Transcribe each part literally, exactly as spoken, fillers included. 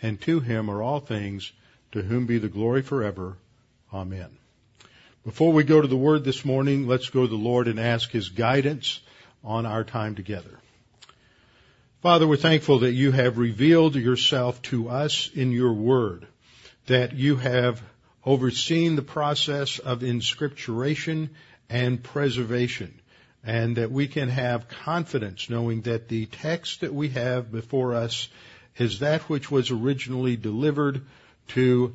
and to him are all things, to whom be the glory forever. Amen. Before we go to the Word this morning, let's go to the Lord and ask his guidance on our time together. Father, we're thankful that you have revealed yourself to us in your word, that you have overseen the process of inscripturation and preservation, and that we can have confidence knowing that the text that we have before us is that which was originally delivered to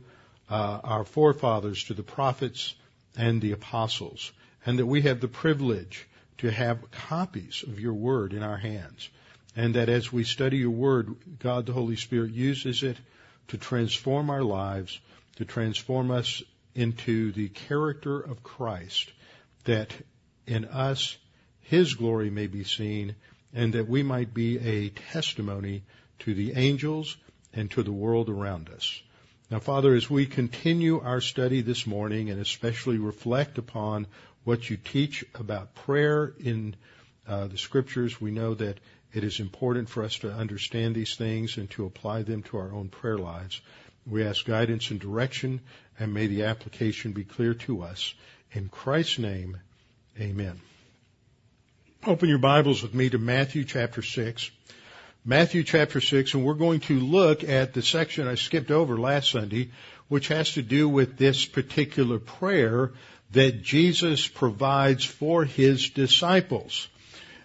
uh, our forefathers, to the prophets and the apostles, and that we have the privilege to have copies of your word in our hands, and that as we study your word, God the Holy Spirit uses it to transform our lives, to transform us into the character of Christ, that in us his glory may be seen, and that we might be a testimony to the angels and to the world around us. Now, Father, as we continue our study this morning, and especially reflect upon what you teach about prayer in uh, the Scriptures, we know that it is important for us to understand these things and to apply them to our own prayer lives. We ask guidance and direction, and may the application be clear to us. In Christ's name, amen. Open your Bibles with me to Matthew chapter six. Matthew chapter six, and we're going to look at the section I skipped over last Sunday, which has to do with this particular prayer that Jesus provides for his disciples.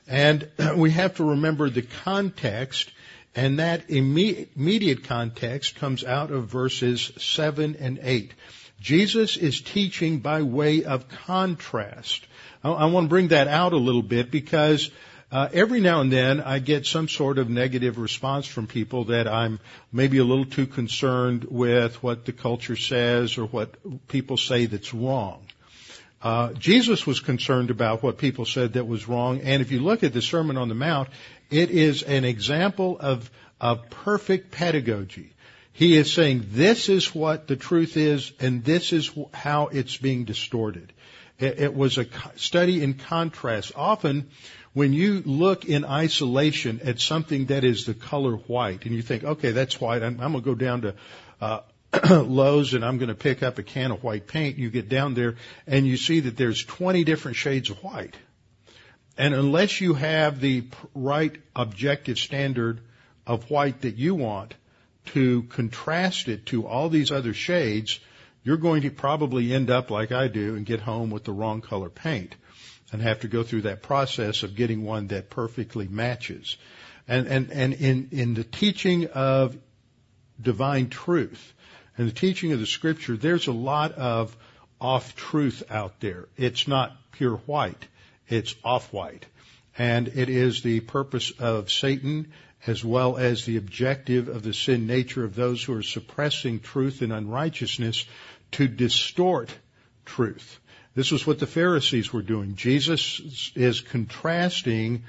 And we have to remember the context, and that immediate context comes out of verses seven and eight. Jesus is teaching by way of contrast. I want to bring that out a little bit, because Uh, every now and then I get some sort of negative response from people that I'm maybe a little too concerned with what the culture says or what people say that's wrong. Uh, Jesus was concerned about what people said that was wrong, and if you look at the Sermon on the Mount, it is an example of, of perfect pedagogy. He is saying this is what the truth is, and this is how it's being distorted. It, it was a study in contrast. Often, when you look in isolation at something that is the color white, and you think, okay, that's white, I'm, I'm going to go down to uh, Lowe's and I'm going to pick up a can of white paint. You get down there and you see that there's twenty different shades of white. And unless you have the right objective standard of white that you want to contrast it to all these other shades, you're going to probably end up like I do and get home with the wrong color paint, and have to go through that process of getting one that perfectly matches. And and, and in, in the teaching of divine truth and the teaching of the Scripture, there's a lot of off-truth out there. It's not pure white. It's off-white. And it is the purpose of Satan, as well as the objective of the sin nature of those who are suppressing truth and unrighteousness, to distort truth. This was what the Pharisees were doing. Jesus is contrasting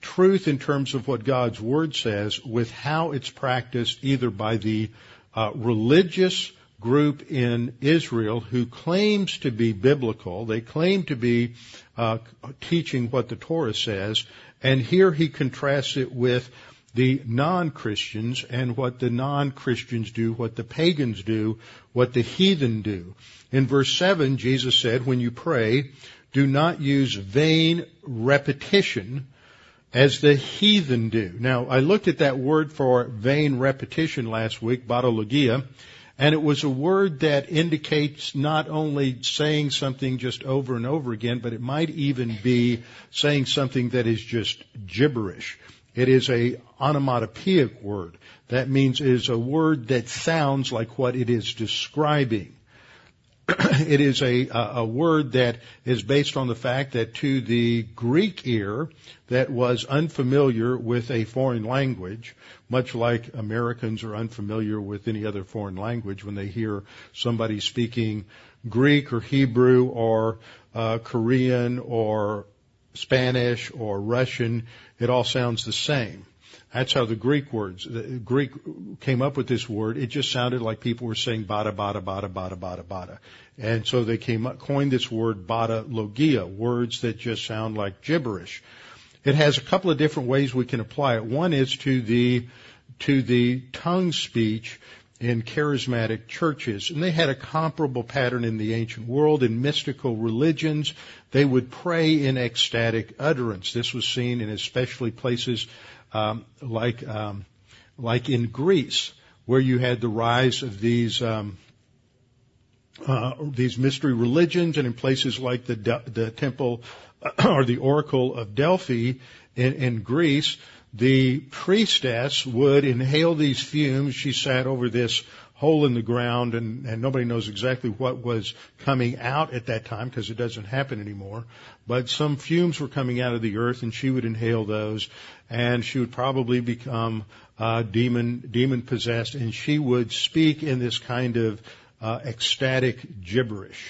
truth in terms of what God's Word says with how it's practiced either by the uh, religious group in Israel who claims to be biblical. They claim to be uh, teaching what the Torah says. And here he contrasts it with the non-Christians and what the non-Christians do, what the pagans do, what the heathen do. In verse seven, Jesus said, when you pray, do not use vain repetition as the heathen do. Now, I looked at that word for vain repetition last week, botologia, and it was a word that indicates not only saying something just over and over again, but it might even be saying something that is just gibberish. It is a onomatopoeic word. That means it is a word that sounds like what it is describing. It is a, a word that is based on the fact that to the Greek ear that was unfamiliar with a foreign language, much like Americans are unfamiliar with any other foreign language when they hear somebody speaking Greek or Hebrew or uh, Korean or Spanish or Russian, it all sounds the same. That's how the Greek words, the Greek came up with this word. It just sounded like people were saying bada, bada, bada, bada, bada, bada. And so they came up, coined this word botologia, words that just sound like gibberish. It has a couple of different ways we can apply it. One is to the, to the tongue speech in charismatic churches. And they had a comparable pattern in the ancient world. In mystical religions, they would pray in ecstatic utterance. This was seen in especially places Um, like um, like in Greece, where you had the rise of these um, uh, these mystery religions, and in places like the De- the temple or the Oracle of Delphi in, in Greece, the priestess would inhale these fumes. She sat over this hole in the ground, and, and nobody knows exactly what was coming out at that time because it doesn't happen anymore. But some fumes were coming out of the earth, and she would inhale those, and she would probably become uh, demon demon possessed, and she would speak in this kind of uh, ecstatic gibberish.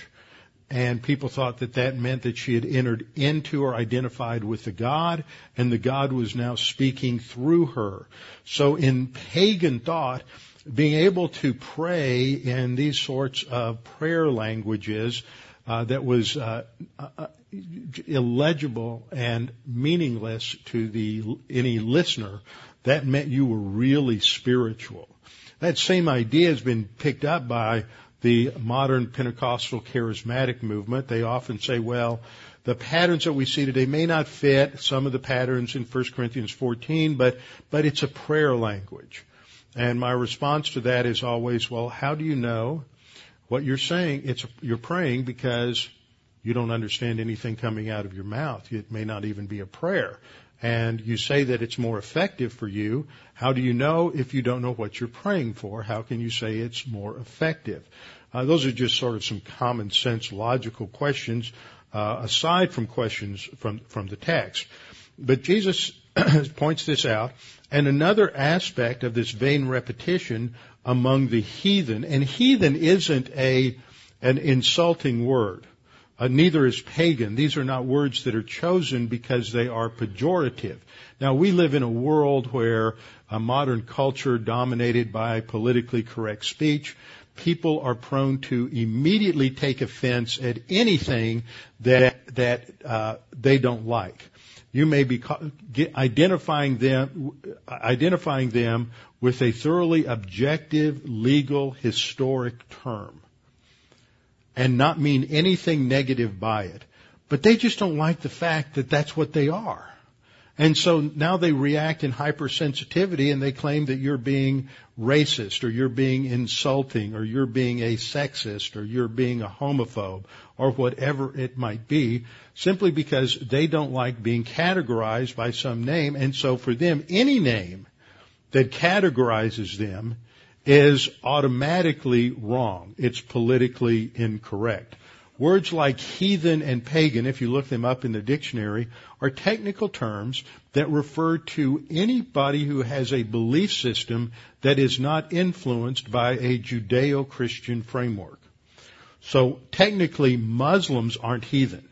And people thought that that meant that she had entered into or identified with the God, and the God was now speaking through her. So in pagan thought, being able to pray in these sorts of prayer languages uh, that was uh, uh, illegible and meaningless to the any listener, that meant you were really spiritual. That same idea has been picked up by the modern Pentecostal charismatic movement. They often say, well, the patterns that we see today may not fit some of the patterns in First Corinthians fourteen, but but it's a prayer language. And my response to that is always, well, how do you know what you're saying? It's, you're praying because you don't understand anything coming out of your mouth. It may not even be a prayer. And you say that it's more effective for you. How do you know if you don't know what you're praying for? How can you say it's more effective? Uh, those are just sort of some common sense logical questions, uh, aside from questions from, from the text. But Jesus points this out. And another aspect of this vain repetition among the heathen, and heathen isn't a an insulting word, uh, neither is pagan. These are not words that are chosen because they are pejorative. Now, we live in a world where a modern culture dominated by politically correct speech, people are prone to immediately take offense at anything that that uh, they don't like. You may be identifying them, identifying them with a thoroughly objective, legal, historic term and not mean anything negative by it. But they just don't like the fact that that's what they are. And so now they react in hypersensitivity and they claim that you're being racist or you're being insulting or you're being a sexist or you're being a homophobe or whatever it might be, simply because they don't like being categorized by some name. And so for them, any name that categorizes them is automatically wrong. It's politically incorrect. Words like heathen and pagan, if you look them up in the dictionary, are technical terms that refer to anybody who has a belief system that is not influenced by a Judeo-Christian framework. So technically, Muslims aren't heathen.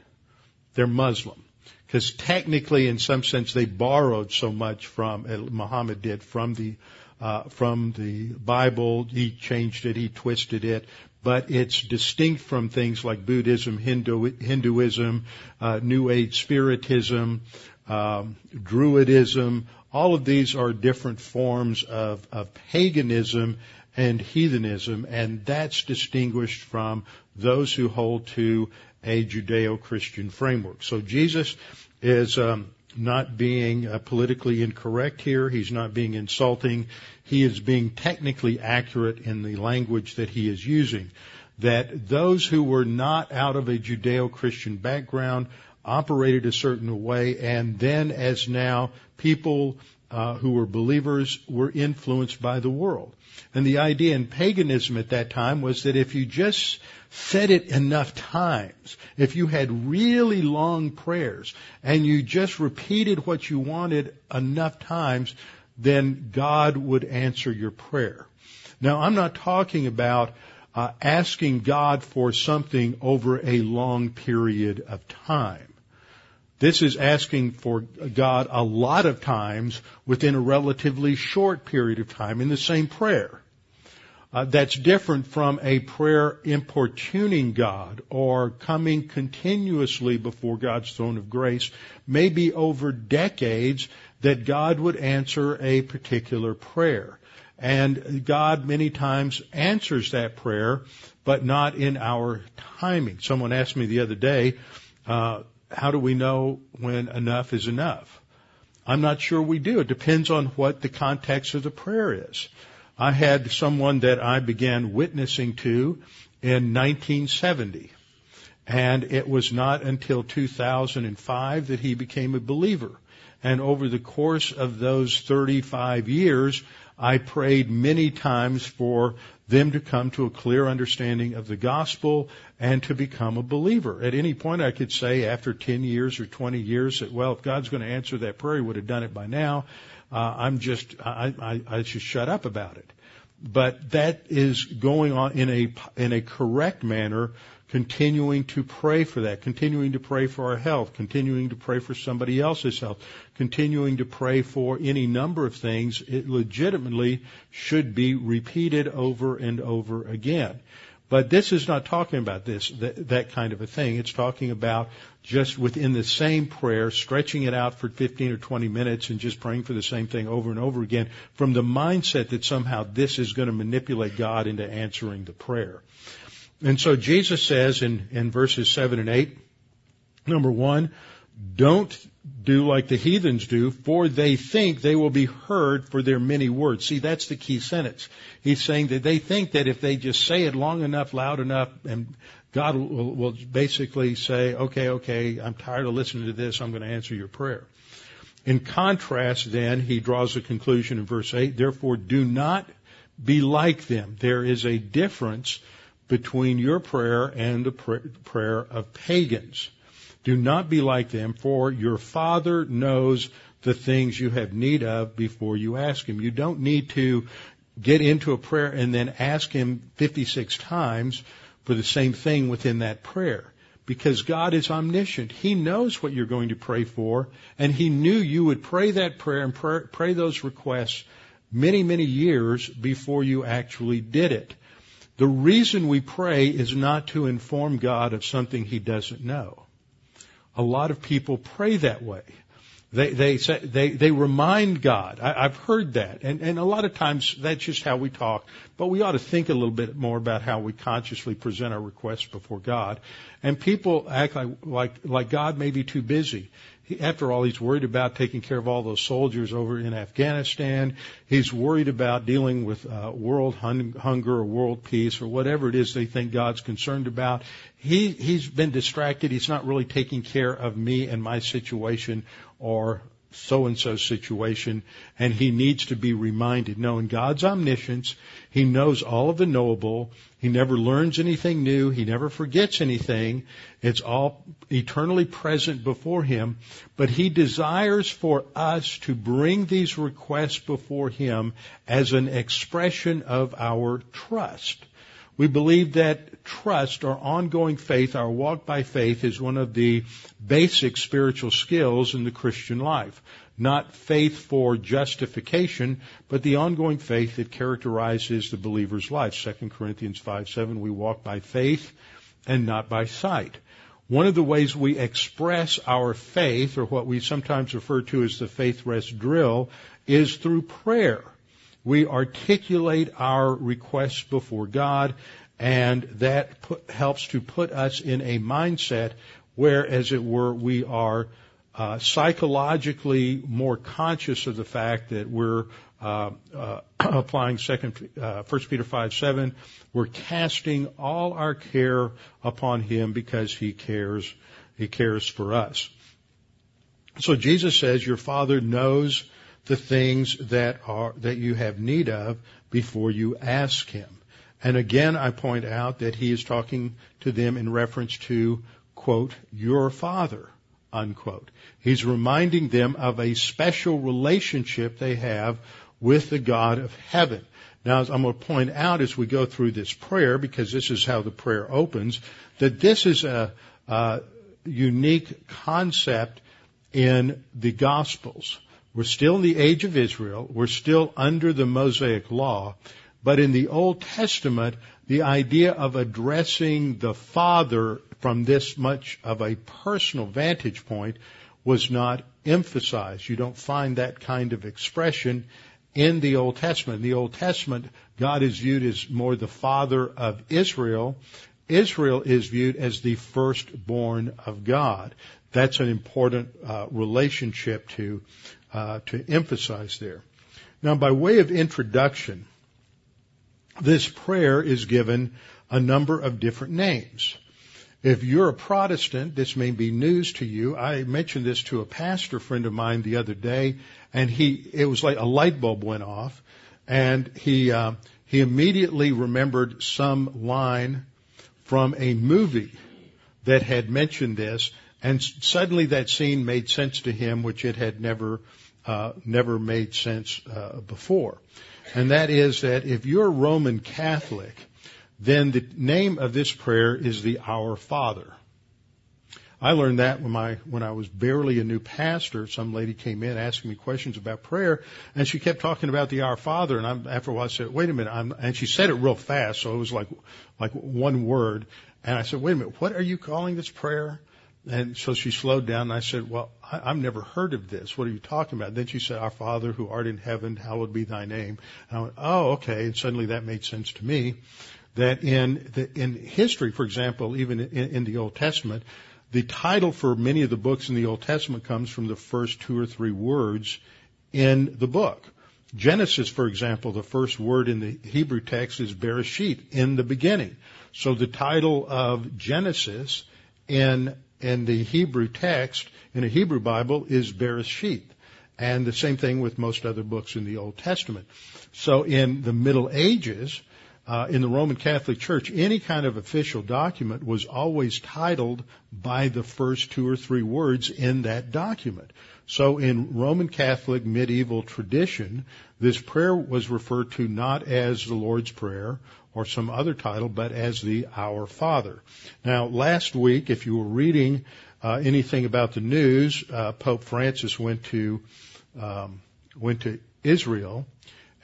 They're Muslim. Because technically, in some sense, they borrowed so much from, Muhammad did, from the uh, from the Bible. He changed it. He twisted it. But it's distinct from things like Buddhism, Hindu, Hinduism, uh, New Age Spiritism, um, Druidism. All of these are different forms of, of paganism and heathenism, and that's distinguished from those who hold to a Judeo-Christian framework. So Jesus is um, not being uh, politically incorrect here. He's not being insulting. He is being technically accurate in the language that he is using. That those who were not out of a Judeo-Christian background operated a certain way, and then as now, people uh, who were believers were influenced by the world. And the idea in paganism at that time was that if you just said it enough times, if you had really long prayers and you just repeated what you wanted enough times, then God would answer your prayer. Now, I'm not talking about uh, asking God for something over a long period of time. This is asking for God a lot of times within a relatively short period of time in the same prayer. Uh, that's different from a prayer importuning God or coming continuously before God's throne of grace, maybe over decades, that God would answer a particular prayer. And God many times answers that prayer, but not in our timing. Someone asked me the other day, uh, how do we know when enough is enough? I'm not sure we do. It depends on what the context of the prayer is. I had someone that I began witnessing to in nineteen seventy, and it was not until two thousand five that he became a believer. And over the course of those thirty-five years, I prayed many times for them to come to a clear understanding of the gospel and to become a believer. At any point, I could say after ten years or twenty years that, well, if God's going to answer that prayer, he would have done it by now. Uh, I'm just, I, I, I should shut up about it. But that is going on in a, in a correct manner, continuing to pray for that, continuing to pray for our health, continuing to pray for somebody else's health, continuing to pray for any number of things. It legitimately should be repeated over and over again. But this is not talking about this, that, that kind of a thing. It's talking about just within the same prayer, stretching it out for fifteen or twenty minutes and just praying for the same thing over and over again from the mindset that somehow this is going to manipulate God into answering the prayer. And so Jesus says in, in verses seven and eight, number one, don't do like the heathens do, for they think they will be heard for their many words. See, that's the key sentence. He's saying that they think that if they just say it long enough, loud enough, and God will, will basically say, okay, okay, I'm tired of listening to this, I'm going to answer your prayer. In contrast, then, he draws a conclusion in verse eight, therefore do not be like them. There is a difference between your prayer and the prayer of pagans. Do not be like them, for your Father knows the things you have need of before you ask him. You don't need to get into a prayer and then ask him fifty-six times for the same thing within that prayer, because God is omniscient. He knows what you're going to pray for, and he knew you would pray that prayer and pray, pray those requests many, many years before you actually did it. The reason we pray is not to inform God of something he doesn't know. A lot of people pray that way. They they say, they, they remind God. I, I've heard that. And, and a lot of times that's just how we talk. But we ought to think a little bit more about how we consciously present our requests before God. And people act like, like, like God may be too busy. He, after all, he's worried about taking care of all those soldiers over in Afghanistan. He's worried about dealing with uh, world hun- hunger or world peace or whatever it is they think God's concerned about. He, he's been distracted. He's not really taking care of me and my situation or so-and-so situation, and he needs to be reminded. No, in God's omniscience, he knows all of the knowable. He never learns anything new. He never forgets anything. It's all eternally present before him. But he desires for us to bring these requests before him as an expression of our trust. We believe that trust, our ongoing faith, our walk by faith, is one of the basic spiritual skills in the Christian life. Not faith for justification, but the ongoing faith that characterizes the believer's life. Second Corinthians five seven, we walk by faith and not by sight. One of the ways we express our faith, or what we sometimes refer to as the faith rest drill, is through prayer. We articulate our requests before God, and that put, helps to put us in a mindset where, as it were, we are uh, psychologically more conscious of the fact that we're uh, uh, applying second, uh, First Peter five seven. We're casting all our care upon Him because He cares. He cares for us. So Jesus says, "Your Father knows the things that are that you have need of before you ask Him." And again, I point out that He is talking to them in reference to, quote, your Father, unquote. He's reminding them of a special relationship they have with the God of heaven. Now, as I'm going to point out as we go through this prayer, because this is how the prayer opens, that this is a, a unique concept in the Gospels. We're still in the age of Israel. We're still under the Mosaic law. But in the Old Testament, the idea of addressing the Father from this much of a personal vantage point was not emphasized. You don't find that kind of expression in the Old Testament. In the Old Testament, God is viewed as more the Father of Israel. Israel is viewed as the firstborn of God. That's an important uh, relationship to uh, to emphasize there. Now, by way of introduction, this prayer is given a number of different names. If you're a Protestant, this may be news to you. I mentioned this to a pastor friend of mine the other day, and he it was like a light bulb went off, and he uh, he immediately remembered some line from a movie that had mentioned this, and suddenly that scene made sense to him, which it had never uh, never made sense uh, before. And that is that if you're Roman Catholic, then the name of this prayer is the Our Father. I learned that when my when I was barely a new pastor. Some lady came in asking me questions about prayer, and she kept talking about the Our Father. And I'm, after a while, I said, "Wait a minute!" I'm, and she said it real fast, so it was like like one word. And I said, "Wait a minute! What are you calling this prayer?" And so she slowed down, and I said, well, I, I've never heard of this. What are you talking about? Then she said, Our Father who art in heaven, hallowed be thy name. And I went, oh, okay. And suddenly that made sense to me, that in the, in history, for example, even in, in the Old Testament, the title for many of the books in the Old Testament comes from the first two or three words in the book. Genesis, for example, the first word in the Hebrew text is Bereshit, in the beginning. So the title of Genesis in And the Hebrew text in a Hebrew Bible is Bereshit. And the same thing with most other books in the Old Testament. So in the Middle Ages, uh, in the Roman Catholic Church, any kind of official document was always titled by the first two or three words in that document. So in Roman Catholic medieval tradition, this prayer was referred to not as the Lord's Prayer or some other title, but as the Our Father. Now, last week, if you were reading uh, anything about the news, uh, Pope Francis went to um, went to Israel,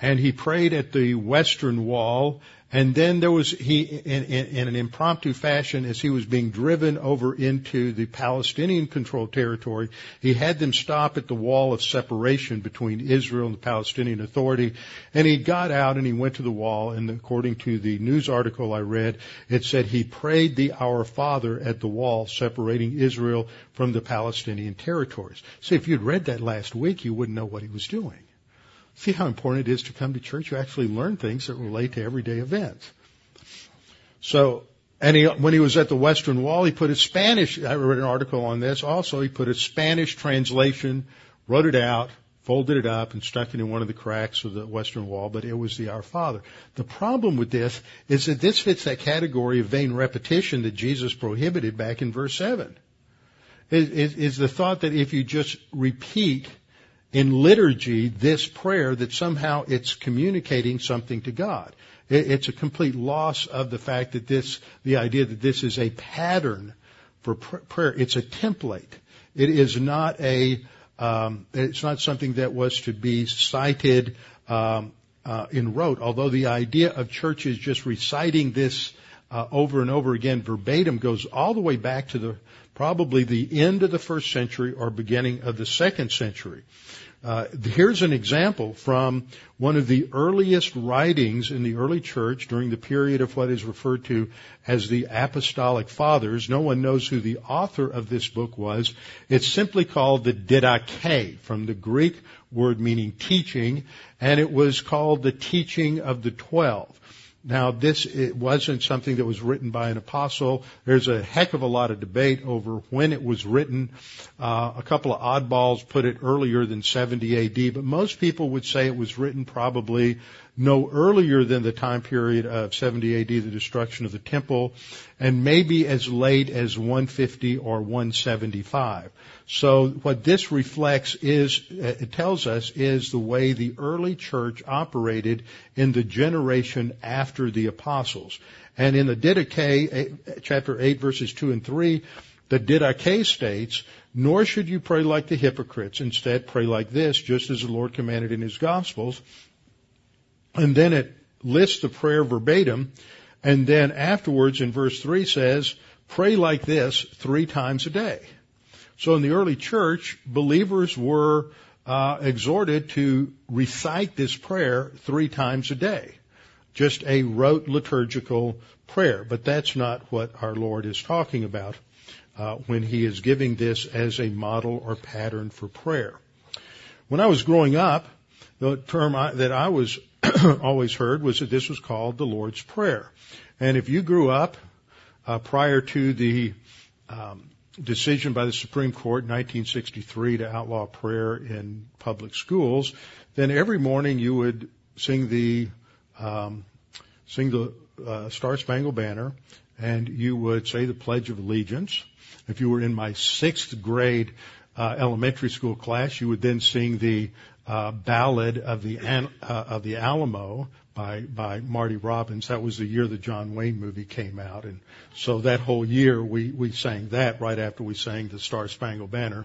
and he prayed at the Western Wall. And then there was he in, in, in an impromptu fashion, as he was being driven over into the Palestinian-controlled territory, he had them stop at the wall of separation between Israel and the Palestinian Authority. And he got out and he went to the wall. And according to the news article I read, it said he prayed the Our Father at the wall separating Israel from the Palestinian territories. See, if you'd read that last week, you wouldn't know what he was doing. See how important it is to come to church. You actually learn things that relate to everyday events. So, and he, when he was at the Western Wall, he put a Spanish, I read an article on this also, he put a Spanish translation, wrote it out, folded it up, and stuck it in one of the cracks of the Western Wall, but it was the Our Father. The problem with this is that this fits that category of vain repetition that Jesus prohibited back in verse seven. It, it, it's the thought that if you just repeat in liturgy this prayer, that somehow it's communicating something to God. It's a complete loss of the fact that this, the idea that this is a pattern for prayer. It's a template. It is not a, um, it's not something that was to be cited um, uh, in rote. Although the idea of churches just reciting this uh, over and over again verbatim goes all the way back to the probably the end of the first century or beginning of the second century. Uh, here's an example from one of the earliest writings in the early church during the period of what is referred to as the Apostolic Fathers. No one knows who the author of this book was. It's simply called the Didache, from the Greek word meaning teaching, and it was called the Teaching of the Twelve. Now, this it wasn't something that was written by an apostle. There's a heck of a lot of debate over when it was written. Uh, a couple of oddballs put it earlier than seventy A D, but most people would say it was written probably no earlier than the time period of seventy A D, the destruction of the temple, and maybe as late as one fifty or one seventy-five. So what this reflects is, it tells us, is the way the early church operated in the generation after the apostles. And in the Didache, chapter eight, verses two and three, the Didache states, "Nor should you pray like the hypocrites. Instead, pray like this, just as the Lord commanded in his Gospels." And then it lists the prayer verbatim, and then afterwards in verse three says, "Pray like this three times a day." So in the early church, believers were uh, exhorted to recite this prayer three times a day, just a rote liturgical prayer. But that's not what our Lord is talking about uh, when he is giving this as a model or pattern for prayer. When I was growing up, the term I, that I was always heard was that this was called the Lord's Prayer. And if you grew up uh, prior to the um, decision by the Supreme Court in nineteen sixty-three to outlaw prayer in public schools, then every morning you would sing the um, sing the uh, Star Spangled Banner, and you would say the Pledge of Allegiance. If you were in my sixth grade uh, elementary school class, you would then sing the Uh, Ballad of the uh, of the Alamo by by Marty Robbins. That was the year the John Wayne movie came out, and so that whole year we we sang that right after we sang the Star Spangled Banner.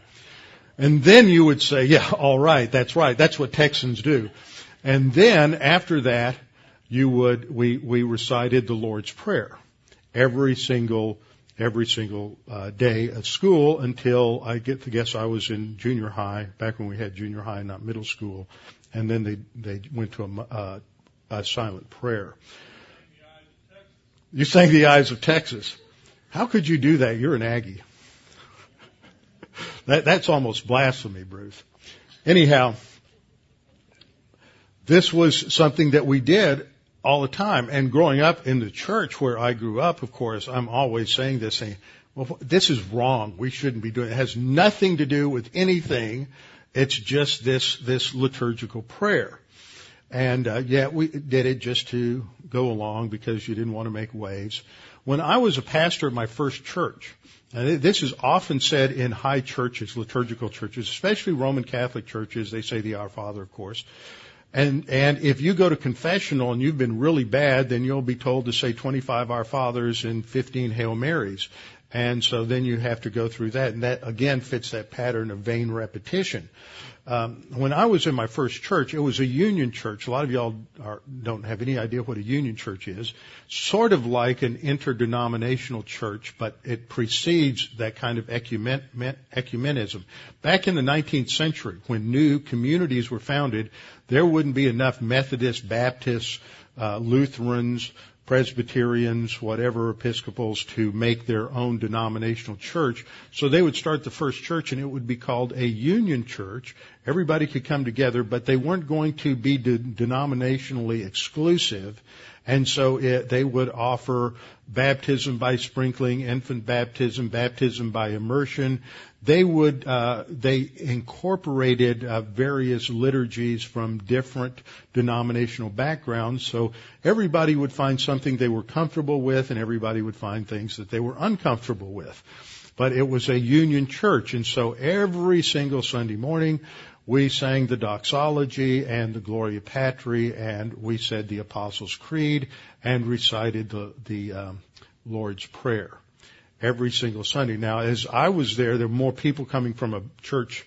And then you would say, "Yeah, all right, that's right, that's what Texans do." And then after that, you would we we recited the Lord's Prayer every single every single uh, day at school until I get to guess I was in junior high, back when we had junior high, not middle school, and then they they went to a, uh, a silent prayer. You sang the Eyes of Texas. How could you do that? You're an Aggie. that That's almost blasphemy, Bruce. Anyhow, this was something that we did all the time. And growing up in the church where I grew up, of course, I'm always saying this, saying, well, this is wrong. We shouldn't be doing it. It has nothing to do with anything. It's just this, this liturgical prayer. And, uh, yeah, we did it just to go along because you didn't want to make waves. When I was a pastor at my first church, and this is often said in high churches, liturgical churches, especially Roman Catholic churches, they say the Our Father, of course. And, and if you go to confessional and you've been really bad, then you'll be told to say twenty-five Our Fathers and fifteen Hail Marys. And so then you have to go through that. And that again fits that pattern of vain repetition. Um, when I was in my first church, it was a union church. A lot of y'all are, don't have any idea what a union church is. Sort of like an interdenominational church, but it precedes that kind of ecumen, ecumenism. Back in the nineteenth century, when new communities were founded, there wouldn't be enough Methodists, Baptists, uh, Lutherans, Presbyterians, whatever, Episcopals, to make their own denominational church. So they would start the first church, and it would be called a union church. Everybody could come together, but they weren't going to be de- denominationally exclusive. And so it, they would offer baptism by sprinkling, infant baptism, baptism by immersion. They would, uh, they incorporated uh, various liturgies from different denominational backgrounds. So everybody would find something they were comfortable with, and everybody would find things that they were uncomfortable with. But it was a union church, and so every single Sunday morning we sang the doxology and the Gloria Patri, and we said the Apostles' Creed and recited the, the um, Lord's Prayer every single Sunday. Now, as I was there, there were more people coming from a church,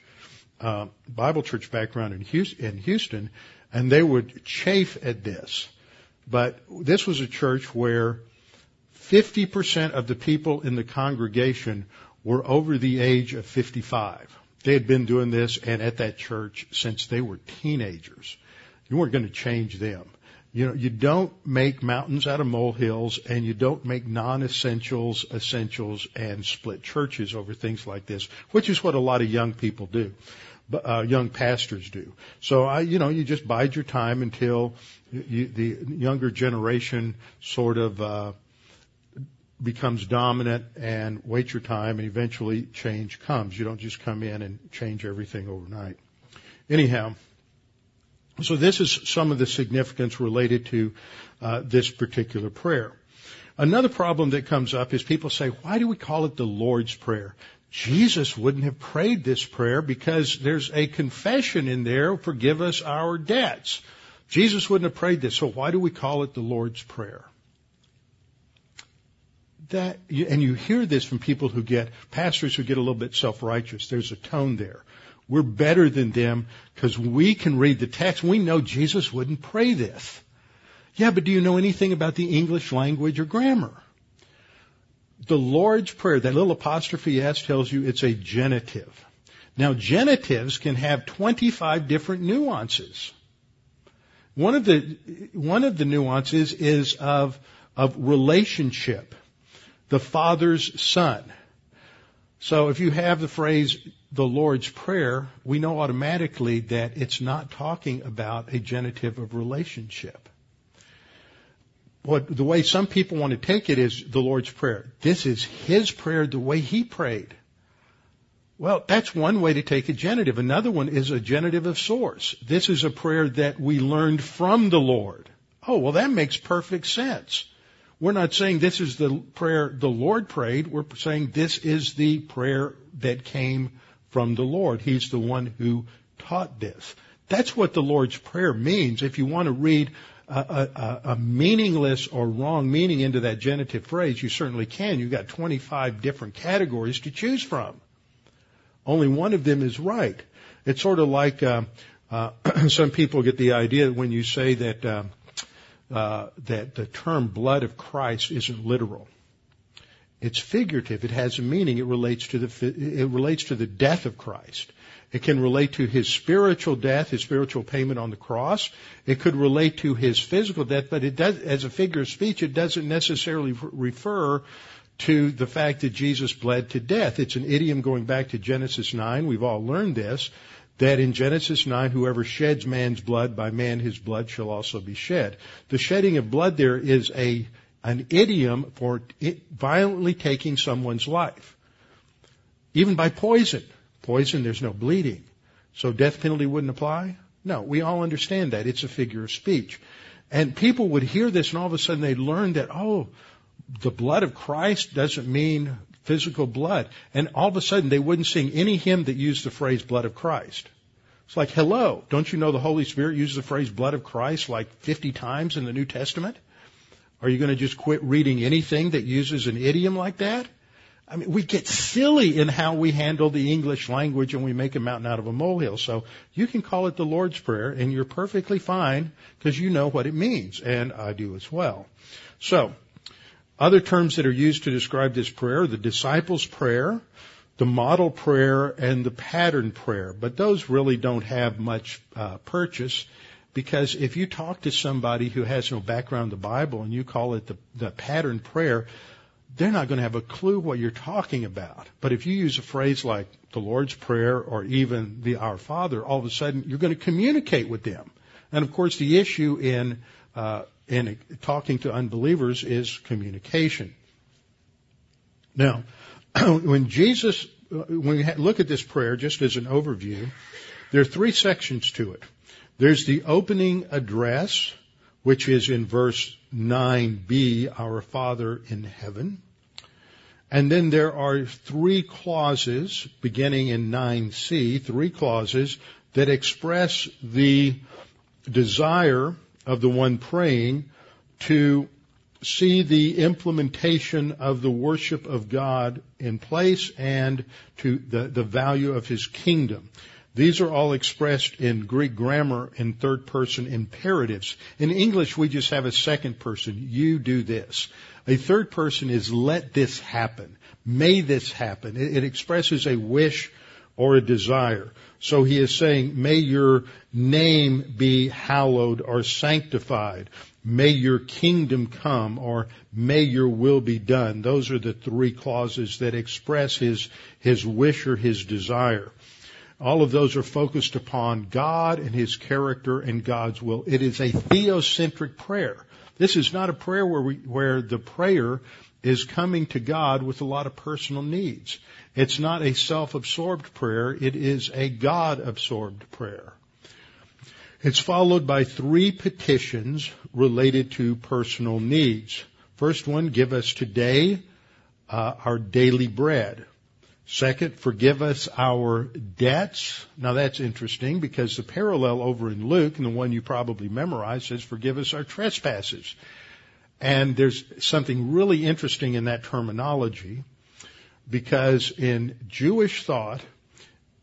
uh, Bible church background in Houston, in Houston, and they would chafe at this. But this was a church where fifty percent of the people in the congregation were over the age of fifty-five. They had been doing this and at that church since they were teenagers. You weren't going to change them. You know, you don't make mountains out of molehills, and you don't make non-essentials essentials and split churches over things like this, which is what a lot of young people do, uh, young pastors do. So, I, you know, you just bide your time until you, the younger generation sort of uh becomes dominant, and wait your time, and eventually change comes. You don't just come in and change everything overnight. Anyhow, so this is some of the significance related to uh, this particular prayer. Another problem that comes up is people say, why do we call it the Lord's Prayer? Jesus wouldn't have prayed this prayer because there's a confession in there, forgive us our debts. Jesus wouldn't have prayed this, so why do we call it the Lord's Prayer? That, and you hear this from people who get, pastors who get a little bit self-righteous. There's a tone there. We're better than them because we can read the text. We know Jesus wouldn't pray this. Yeah, but do you know anything about the English language or grammar? The Lord's Prayer, that little apostrophe S tells you it's a genitive. Now, genitives can have twenty-five different nuances. One of the, one of the nuances is of, of relationship. The Father's Son. So if you have the phrase, the Lord's Prayer, we know automatically that it's not talking about a genitive of relationship. What, the way some people want to take it is the Lord's Prayer. This is His prayer the way He prayed. Well, that's one way to take a genitive. Another one is a genitive of source. This is a prayer that we learned from the Lord. Oh, well, that makes perfect sense. We're not saying this is the prayer the Lord prayed. We're saying this is the prayer that came from the Lord. He's the one who taught this. That's what the Lord's Prayer means. If you want to read a, a, a meaningless or wrong meaning into that genitive phrase, you certainly can. You've got twenty-five different categories to choose from. Only one of them is right. It's sort of like uh, uh, some people get the idea when you say that... Uh, Uh, that the term blood of Christ isn't literal. It's figurative. It has a meaning. It relates to the, it relates to the death of Christ. It can relate to His spiritual death, His spiritual payment on the cross. It could relate to His physical death, but it does, as a figure of speech, it doesn't necessarily refer to the fact that Jesus bled to death. It's an idiom going back to Genesis nine. We've all learned this. That in Genesis nine, whoever sheds man's blood, by man his blood shall also be shed. The shedding of blood there is a an idiom for it violently taking someone's life. Even by poison. Poison, there's no bleeding. So death penalty wouldn't apply? No, we all understand that. It's a figure of speech. And people would hear this and all of a sudden they'd learn that, oh, the blood of Christ doesn't mean physical blood. And all of a sudden, they wouldn't sing any hymn that used the phrase blood of Christ. It's like, hello, don't you know the Holy Spirit uses the phrase blood of Christ like fifty times in the New Testament? Are you going to just quit reading anything that uses an idiom like that? I mean, we get silly in how we handle the English language and we make a mountain out of a molehill. So you can call it the Lord's Prayer, and you're perfectly fine because you know what it means, and I do as well. So, other terms that are used to describe this prayer, the disciples' prayer, the model prayer, and the pattern prayer. But those really don't have much uh, purchase, because if you talk to somebody who has no background in the Bible and you call it the, the pattern prayer, they're not going to have a clue what you're talking about. But if you use a phrase like the Lord's Prayer or even the Our Father, all of a sudden you're going to communicate with them. And, of course, the issue in... Uh, And talking to unbelievers is communication. Now, when Jesus, when we look at this prayer, just as an overview, there are three sections to it. There's the opening address, which is in verse nine b, Our Father in heaven. And then there are three clauses, beginning in nine c, three clauses that express the desire of the one praying to see the implementation of the worship of God in place and to the, the value of His kingdom. These are all expressed in Greek grammar in third person imperatives. In English, we just have a second person. You do this. A third person is let this happen. May this happen. It, it expresses a wish or a desire. So he is saying, may your name be hallowed or sanctified. May your kingdom come, or may your will be done. Those are the three clauses that express his, his wish or his desire. All of those are focused upon God and his character and God's will. It is a theocentric prayer. This is not a prayer where we, where the prayer is coming to God with a lot of personal needs. It's not a self-absorbed prayer. It is a God-absorbed prayer. It's followed by three petitions related to personal needs. First one, give us today uh, our daily bread. Second, forgive us our debts. Now that's interesting because the parallel over in Luke, and the one you probably memorized, says forgive us our trespasses. And there's something really interesting in that terminology because in Jewish thought,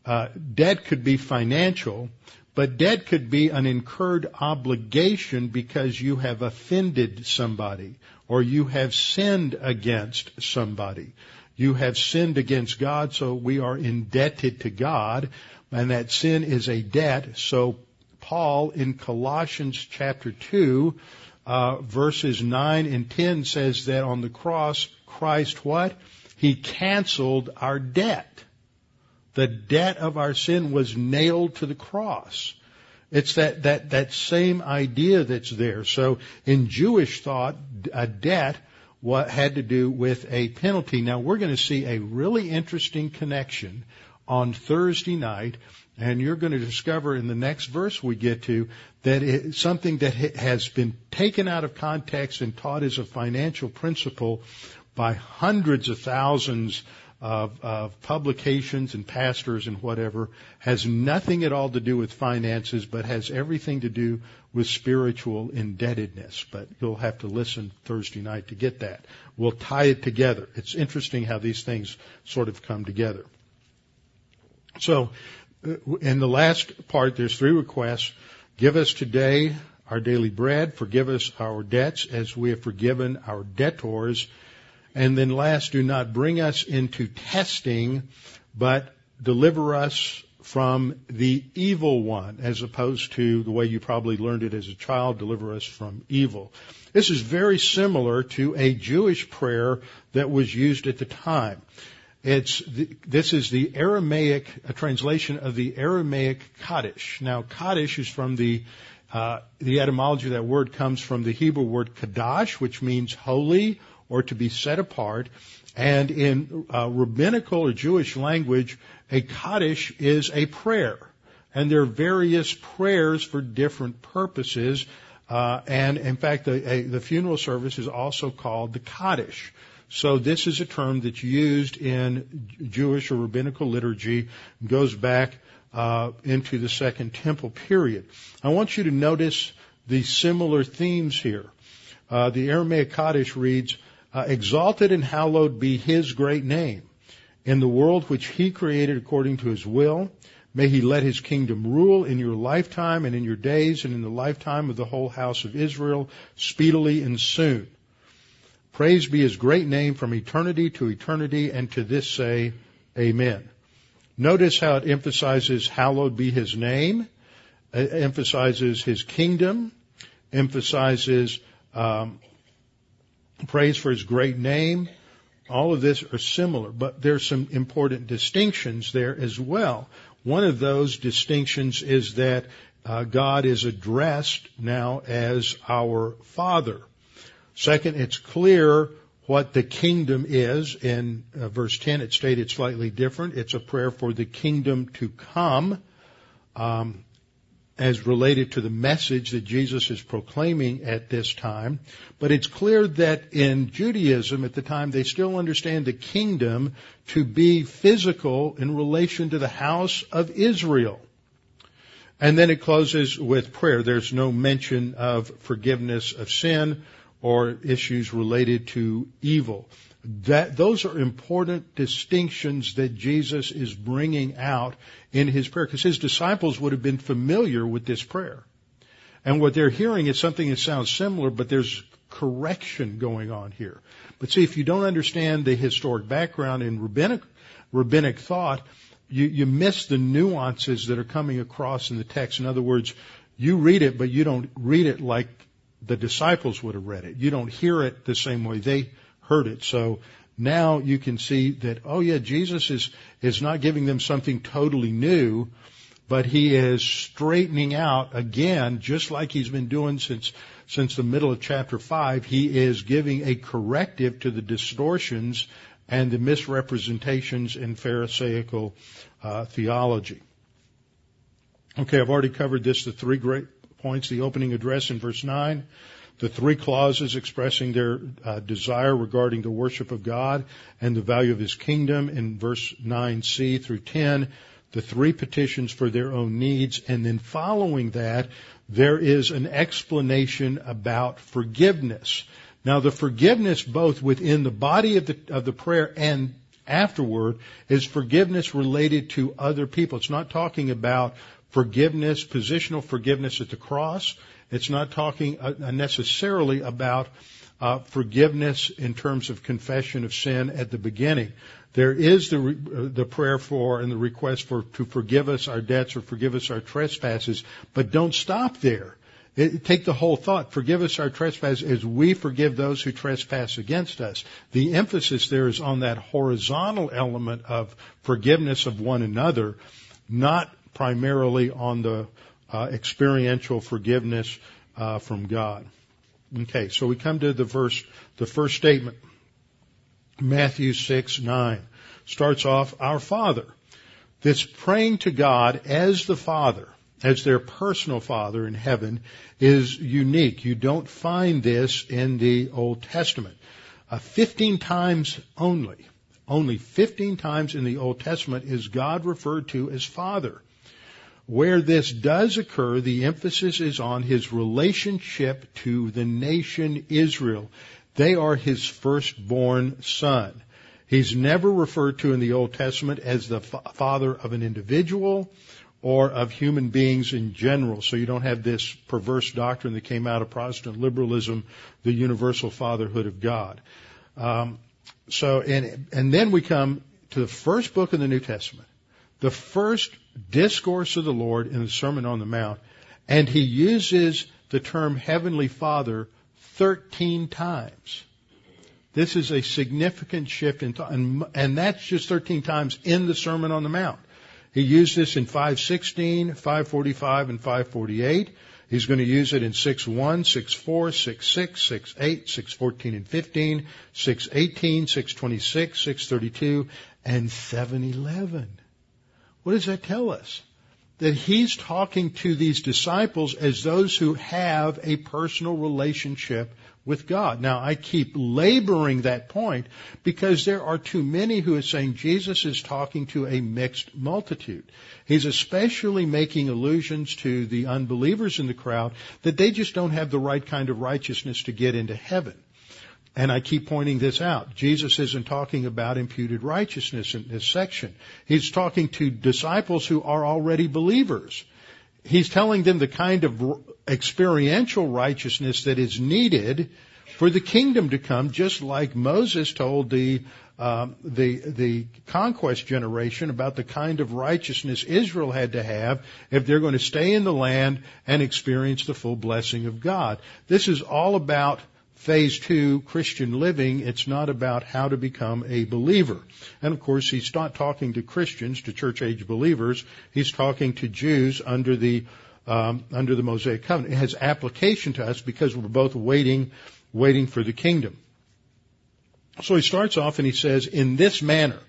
uh, debt could be financial, but debt could be an incurred obligation because you have offended somebody or you have sinned against somebody. You have sinned against God, so we are indebted to God, and that sin is a debt. So Paul in Colossians chapter two, uh, verses nine and ten says that on the cross, Christ what? He canceled our debt. The debt of our sin was nailed to the cross. It's that, that, that same idea that's there. So in Jewish thought, a debt had to do with a penalty. Now we're going to see a really interesting connection on Thursday night, and you're going to discover in the next verse we get to that it's something that has been taken out of context and taught as a financial principle by hundreds of thousands Of, of publications and pastors and whatever, has nothing at all to do with finances, but has everything to do with spiritual indebtedness. But you'll have to listen Thursday night to get that. We'll tie it together. It's interesting how these things sort of come together. So in the last part, there's three requests. Give us today our daily bread. Forgive us our debts as we have forgiven our debtors. And then last, do not bring us into testing, but deliver us from the evil one, as opposed to the way you probably learned it as a child, deliver us from evil. This is very similar to a Jewish prayer that was used at the time. It's the, this is the Aramaic, a translation of the Aramaic Kaddish. Now, Kaddish is from the, uh, the etymology of that word comes from the Hebrew word Kadash, which means holy, or to be set apart. And in uh, rabbinical or Jewish language, a Kaddish is a prayer. And there are various prayers for different purposes. Uh, and in fact, the, a, the funeral service is also called the Kaddish. So this is a term that's used in Jewish or rabbinical liturgy, goes back uh, into the Second Temple period. I want you to notice the similar themes here. Uh, the Aramaic Kaddish reads, Uh, exalted and hallowed be his great name in the world which he created according to his will. May he let his kingdom rule in your lifetime and in your days and in the lifetime of the whole house of Israel speedily and soon. Praise be his great name from eternity to eternity, and to this say, amen. Notice how it emphasizes hallowed be his name, it emphasizes his kingdom, emphasizes um praise for his great name. All of this are similar, but there's some important distinctions there as well. One of those distinctions is that uh, God is addressed now as our Father. Second, it's clear what the kingdom is. In uh, verse ten, it's stated slightly different. It's a prayer for the kingdom to come, um, as related to the message that Jesus is proclaiming at this time. But it's clear that in Judaism at the time, they still understand the kingdom to be physical in relation to the house of Israel. And then it closes with prayer. There's no mention of forgiveness of sin or issues related to evil. That, those are important distinctions that Jesus is bringing out in his prayer, because his disciples would have been familiar with this prayer. And what they're hearing is something that sounds similar, but there's correction going on here. But see, if you don't understand the historic background in rabbinic, rabbinic thought, you, you miss the nuances that are coming across in the text. In other words, you read it, but you don't read it like the disciples would have read it. You don't hear it the same way they heard it. So now you can see that, oh yeah, Jesus is, is not giving them something totally new, but he is straightening out again, just like he's been doing since, since the middle of chapter five. He is giving a corrective to the distortions and the misrepresentations in Pharisaical uh, theology. Okay, I've already covered this, the three great points, the opening address in verse nine, the three clauses expressing their uh, desire regarding the worship of God and the value of his kingdom in verse nine c through ten, the three petitions for their own needs, and then following that, there is an explanation about forgiveness. Now, the forgiveness both within the body of the, of the prayer and afterward is forgiveness related to other people. It's not talking about forgiveness, positional forgiveness at the cross. It's not talking necessarily about uh, forgiveness in terms of confession of sin at the beginning. There is the re- the prayer for and the request for to forgive us our debts or forgive us our trespasses, but don't stop there. It, take the whole thought. Forgive us our trespasses as we forgive those who trespass against us. The emphasis there is on that horizontal element of forgiveness of one another, not primarily on the uh, experiential forgiveness uh, from God. Okay, so we come to the verse, the first statement. Matthew six nine starts off, our Father. This praying to God as the Father, as their personal Father in heaven, is unique. You don't find this in the Old Testament. Uh, fifteen times only, only fifteen times in the Old Testament is God referred to as Father. Where this does occur, the emphasis is on his relationship to the nation Israel. They are his firstborn son. He's never referred to in the Old Testament as the father of an individual or of human beings in general. So you don't have this perverse doctrine that came out of Protestant liberalism, the universal fatherhood of God. Um, so, and, and then we come to the first book of the New Testament, the first discourse of the Lord in the Sermon on the Mount, and he uses the term Heavenly Father thirteen times. This is a significant shift in thought, and, and that's just thirteen times in the Sermon on the Mount. He used this in five sixteen, five forty-five, and five forty-eight. He's going to use it in six one, six four, six six, six eight, six fourteen and fifteen, six eighteen, six twenty-six, six thirty-two, and seven eleven. What does that tell us? That he's talking to these disciples as those who have a personal relationship with God. Now, I keep laboring that point because there are too many who are saying Jesus is talking to a mixed multitude. He's especially making allusions to the unbelievers in the crowd that they just don't have the right kind of righteousness to get into heaven. And I keep pointing this out. Jesus isn't talking about imputed righteousness in this section. He's talking to disciples who are already believers. He's telling them the kind of experiential righteousness that is needed for the kingdom to come, just like Moses told the um, the the conquest generation about the kind of righteousness Israel had to have if they're going to stay in the land and experience the full blessing of God. This is all about Phase two, Christian living. It's not about how to become a believer. And of course, he's not talking to Christians, to church-age believers. He's talking to Jews under the um, under the Mosaic covenant. It has application to us because we're both waiting, waiting for the kingdom. So he starts off and he says, "In this manner,"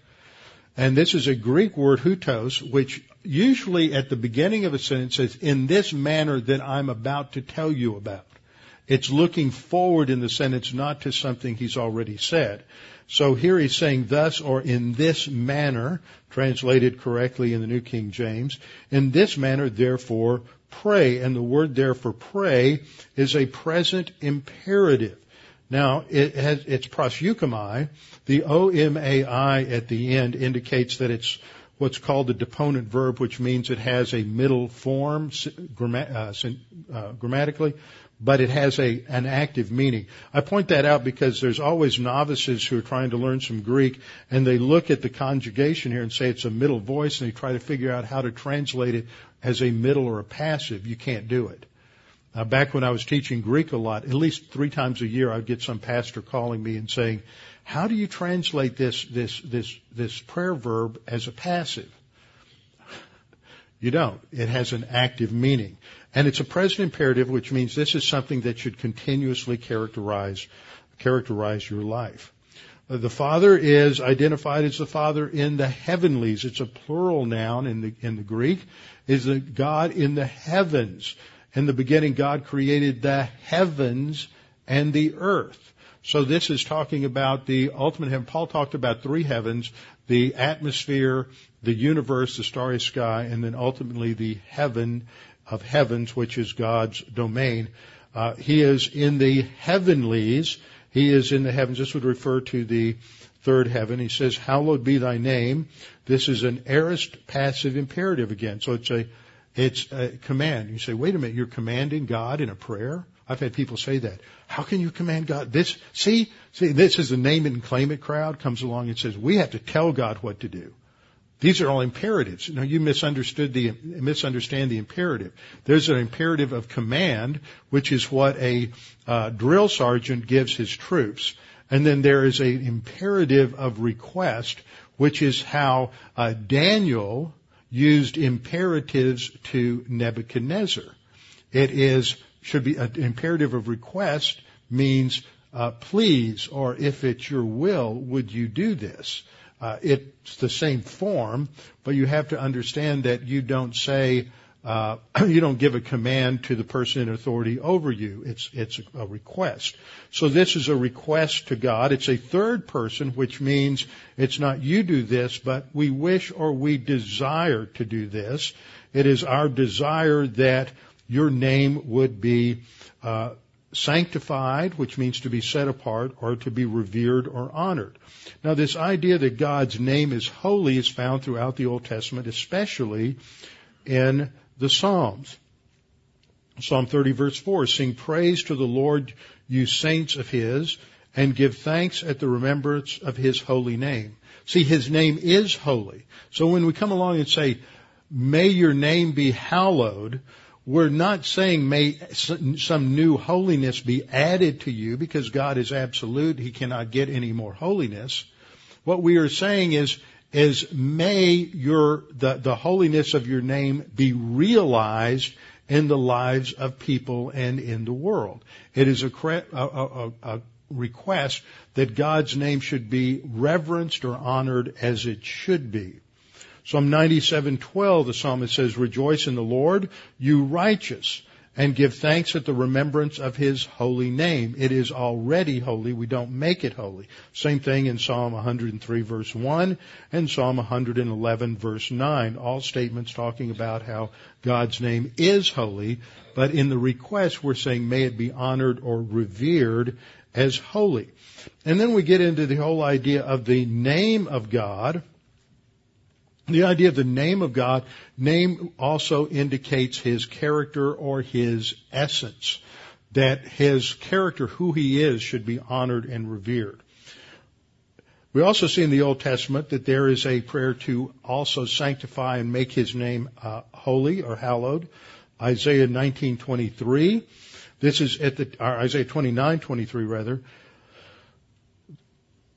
and this is a Greek word, hutos, which usually at the beginning of a sentence says, "In this manner that I'm about to tell you about." It's looking forward in the sentence, not to something he's already said. So here he's saying thus, or in this manner, translated correctly in the New King James. In this manner, therefore, pray. And the word there for pray is a present imperative. Now, it has, it's prosuchomai. The O M A I at the end indicates that it's what's called a deponent verb, which means it has a middle form uh, grammatically, but it has a an active meaning. I point that out because there's always novices who are trying to learn some Greek, and they look at the conjugation here and say it's a middle voice, and they try to figure out how to translate it as a middle or a passive. You can't do it. Uh, back when I was teaching Greek a lot, at least three times a year, I'd get some pastor calling me and saying, "How do you translate this this this this prayer verb as a passive?" You don't. It has an active meaning. And it's a present imperative, which means this is something that should continuously characterize, characterize your life. The Father is identified as the Father in the heavenlies. It's a plural noun in the, in the Greek. Is the God in the heavens. In the beginning, God created the heavens and the earth. So this is talking about the ultimate heaven. Paul talked about three heavens, the atmosphere, the universe, the starry sky, and then ultimately the heaven of heavens, which is God's domain. Uh, he is in the heavenlies. He is in the heavens. This would refer to the third heaven. He says, "Hallowed be thy name." This is an aorist passive imperative again. So it's a, it's a command. You say, wait a minute, you're commanding God in a prayer? I've had people say that. How can you command God? This, see, see, this is the name it and claim it crowd comes along and says, we have to tell God what to do. These are all imperatives. No, you misunderstood the, misunderstand the imperative. There's an imperative of command, which is what a uh, drill sergeant gives his troops. And then there is an imperative of request, which is how uh, Daniel used imperatives to Nebuchadnezzar. It is, should be, an imperative of request means uh, please, or if it's your will, would you do this? Uh, it's the same form, but you have to understand that you don't say, uh, you don't give a command to the person in authority over you. It's, it's a request. So this is a request to God. It's a third person, which means it's not you do this, but we wish or we desire to do this. It is our desire that your name would be, uh, sanctified, which means to be set apart or to be revered or honored. Now, this idea that God's name is holy is found throughout the Old Testament, especially in the Psalms. Psalm thirty, verse four, "Sing praise to the Lord, you saints of His, and give thanks at the remembrance of His holy name." See, His name is holy. So when we come along and say, "May your name be hallowed," we're not saying may some new holiness be added to you, because God is absolute. He cannot get any more holiness. What we are saying is, is may your, the, the holiness of your name be realized in the lives of people and in the world. It is a, a, a request that God's name should be reverenced or honored as it should be. Psalm ninety-seven twelve, the psalmist says, "Rejoice in the Lord, you righteous, and give thanks at the remembrance of His holy name." It is already holy. We don't make it holy. Same thing in Psalm one hundred three, verse one, and Psalm one hundred eleven, verse nine. All statements talking about how God's name is holy, but in the request we're saying, may it be honored or revered as holy. And then we get into the whole idea of the name of God. The idea of the name of God, name also indicates His character or His essence, that His character, who He is, should be honored and revered. We also see in the Old Testament that there is a prayer to also sanctify and make His name uh, holy or hallowed. Isaiah nineteen twenty-three, this is at the, or Isaiah twenty-nine twenty-three rather,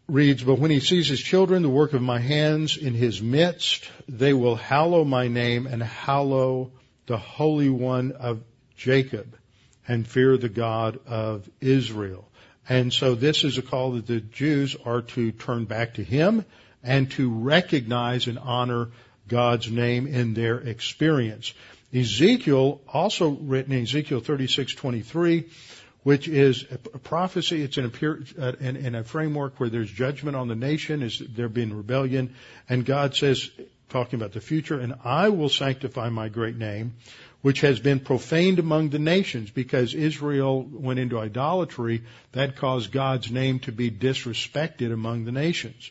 reads, "But when He sees His children, the work of my hands in His midst, they will hallow my name and hallow the Holy One of Jacob and fear the God of Israel." And so this is a call that the Jews are to turn back to Him and to recognize and honor God's name in their experience. Ezekiel, also written in Ezekiel thirty-six twenty-three, which is a prophecy. It's in a, in a framework where there's judgment on the nation, is there being rebellion. And God says, talking about the future, "And I will sanctify my great name, which has been profaned among the nations," because Israel went into idolatry. That caused God's name to be disrespected among the nations.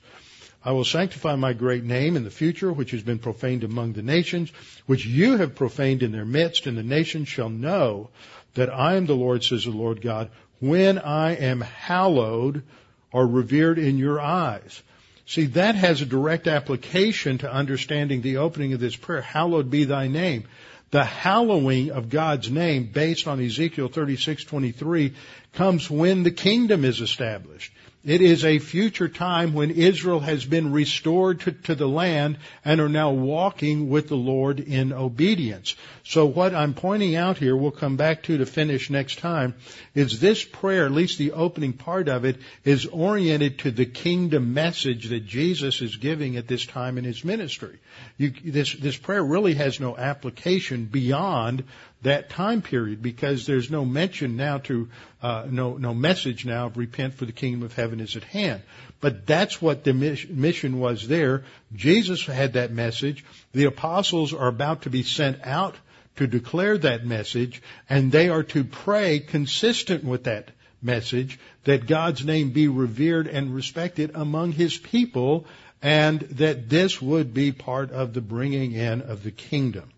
I will sanctify my great name in the future, which has been profaned among the nations, which you have profaned in their midst, and the nations shall know that I am the Lord, says the Lord God, when I am hallowed or revered in your eyes. See, that has a direct application to understanding the opening of this prayer. Hallowed be thy name. The hallowing of God's name, based on Ezekiel thirty-six twenty-three, comes when the kingdom is established. It is a future time when Israel has been restored to, to the land and are now walking with the Lord in obedience. So what I'm pointing out here, we'll come back to to finish next time, is this prayer, at least the opening part of it, is oriented to the kingdom message that Jesus is giving at this time in his ministry. You, this, this prayer really has no application beyond that time period, because there's no mention now to uh, no no message now of repent, for the kingdom of heaven is at hand. But that's what the mission was there. Jesus had that message. The apostles are about to be sent out to declare that message, and they are to pray consistent with that message, that God's name be revered and respected among his people, and that this would be part of the bringing in of the kingdom.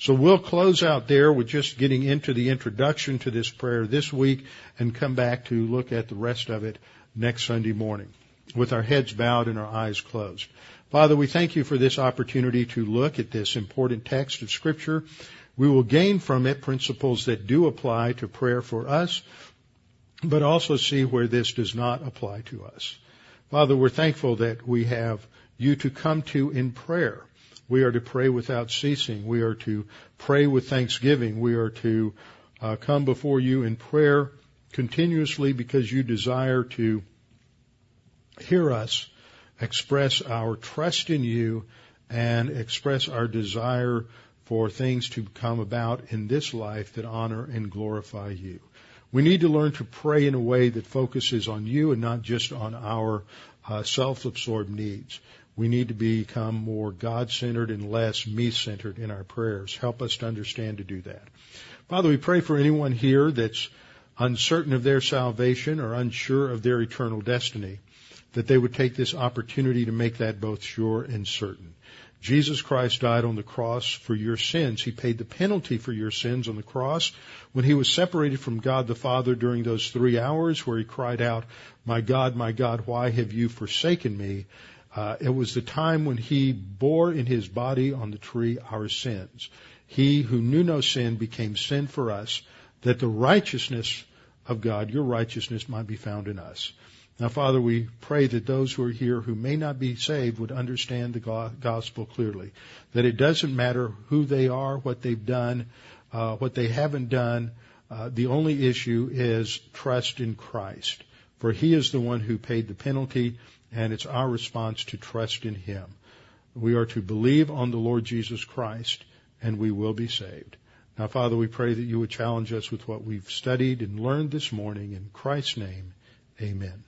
So we'll close out there with just getting into the introduction to this prayer this week, and come back to look at the rest of it next Sunday morning with our heads bowed and our eyes closed. Father, we thank you for this opportunity to look at this important text of Scripture. We will gain from it principles that do apply to prayer for us, but also see where this does not apply to us. Father, we're thankful that we have you to come to in prayer. We are to pray without ceasing. We are to pray with thanksgiving. We are to uh, come before you in prayer continuously, because you desire to hear us express our trust in you and express our desire for things to come about in this life that honor and glorify you. We need to learn to pray in a way that focuses on you and not just on our uh, self-absorbed needs. We need to become more God-centered and less me-centered in our prayers. Help us to understand to do that. Father, we pray for anyone here that's uncertain of their salvation or unsure of their eternal destiny, that they would take this opportunity to make that both sure and certain. Jesus Christ died on the cross for your sins. He paid the penalty for your sins on the cross when he was separated from God the Father during those three hours where he cried out, "My God, my God, why have you forsaken me?" Uh, it was the time when he bore in his body on the tree our sins. He who knew no sin became sin for us, that the righteousness of God, your righteousness, might be found in us. Now, Father, we pray that those who are here who may not be saved would understand the gospel clearly, that it doesn't matter who they are, what they've done, uh, what they haven't done. Uh, the only issue is trust in Christ, for he is the one who paid the penalty, and it's our response to trust in him. We are to believe on the Lord Jesus Christ, and we will be saved. Now, Father, we pray that you would challenge us with what we've studied and learned this morning. In Christ's name, amen.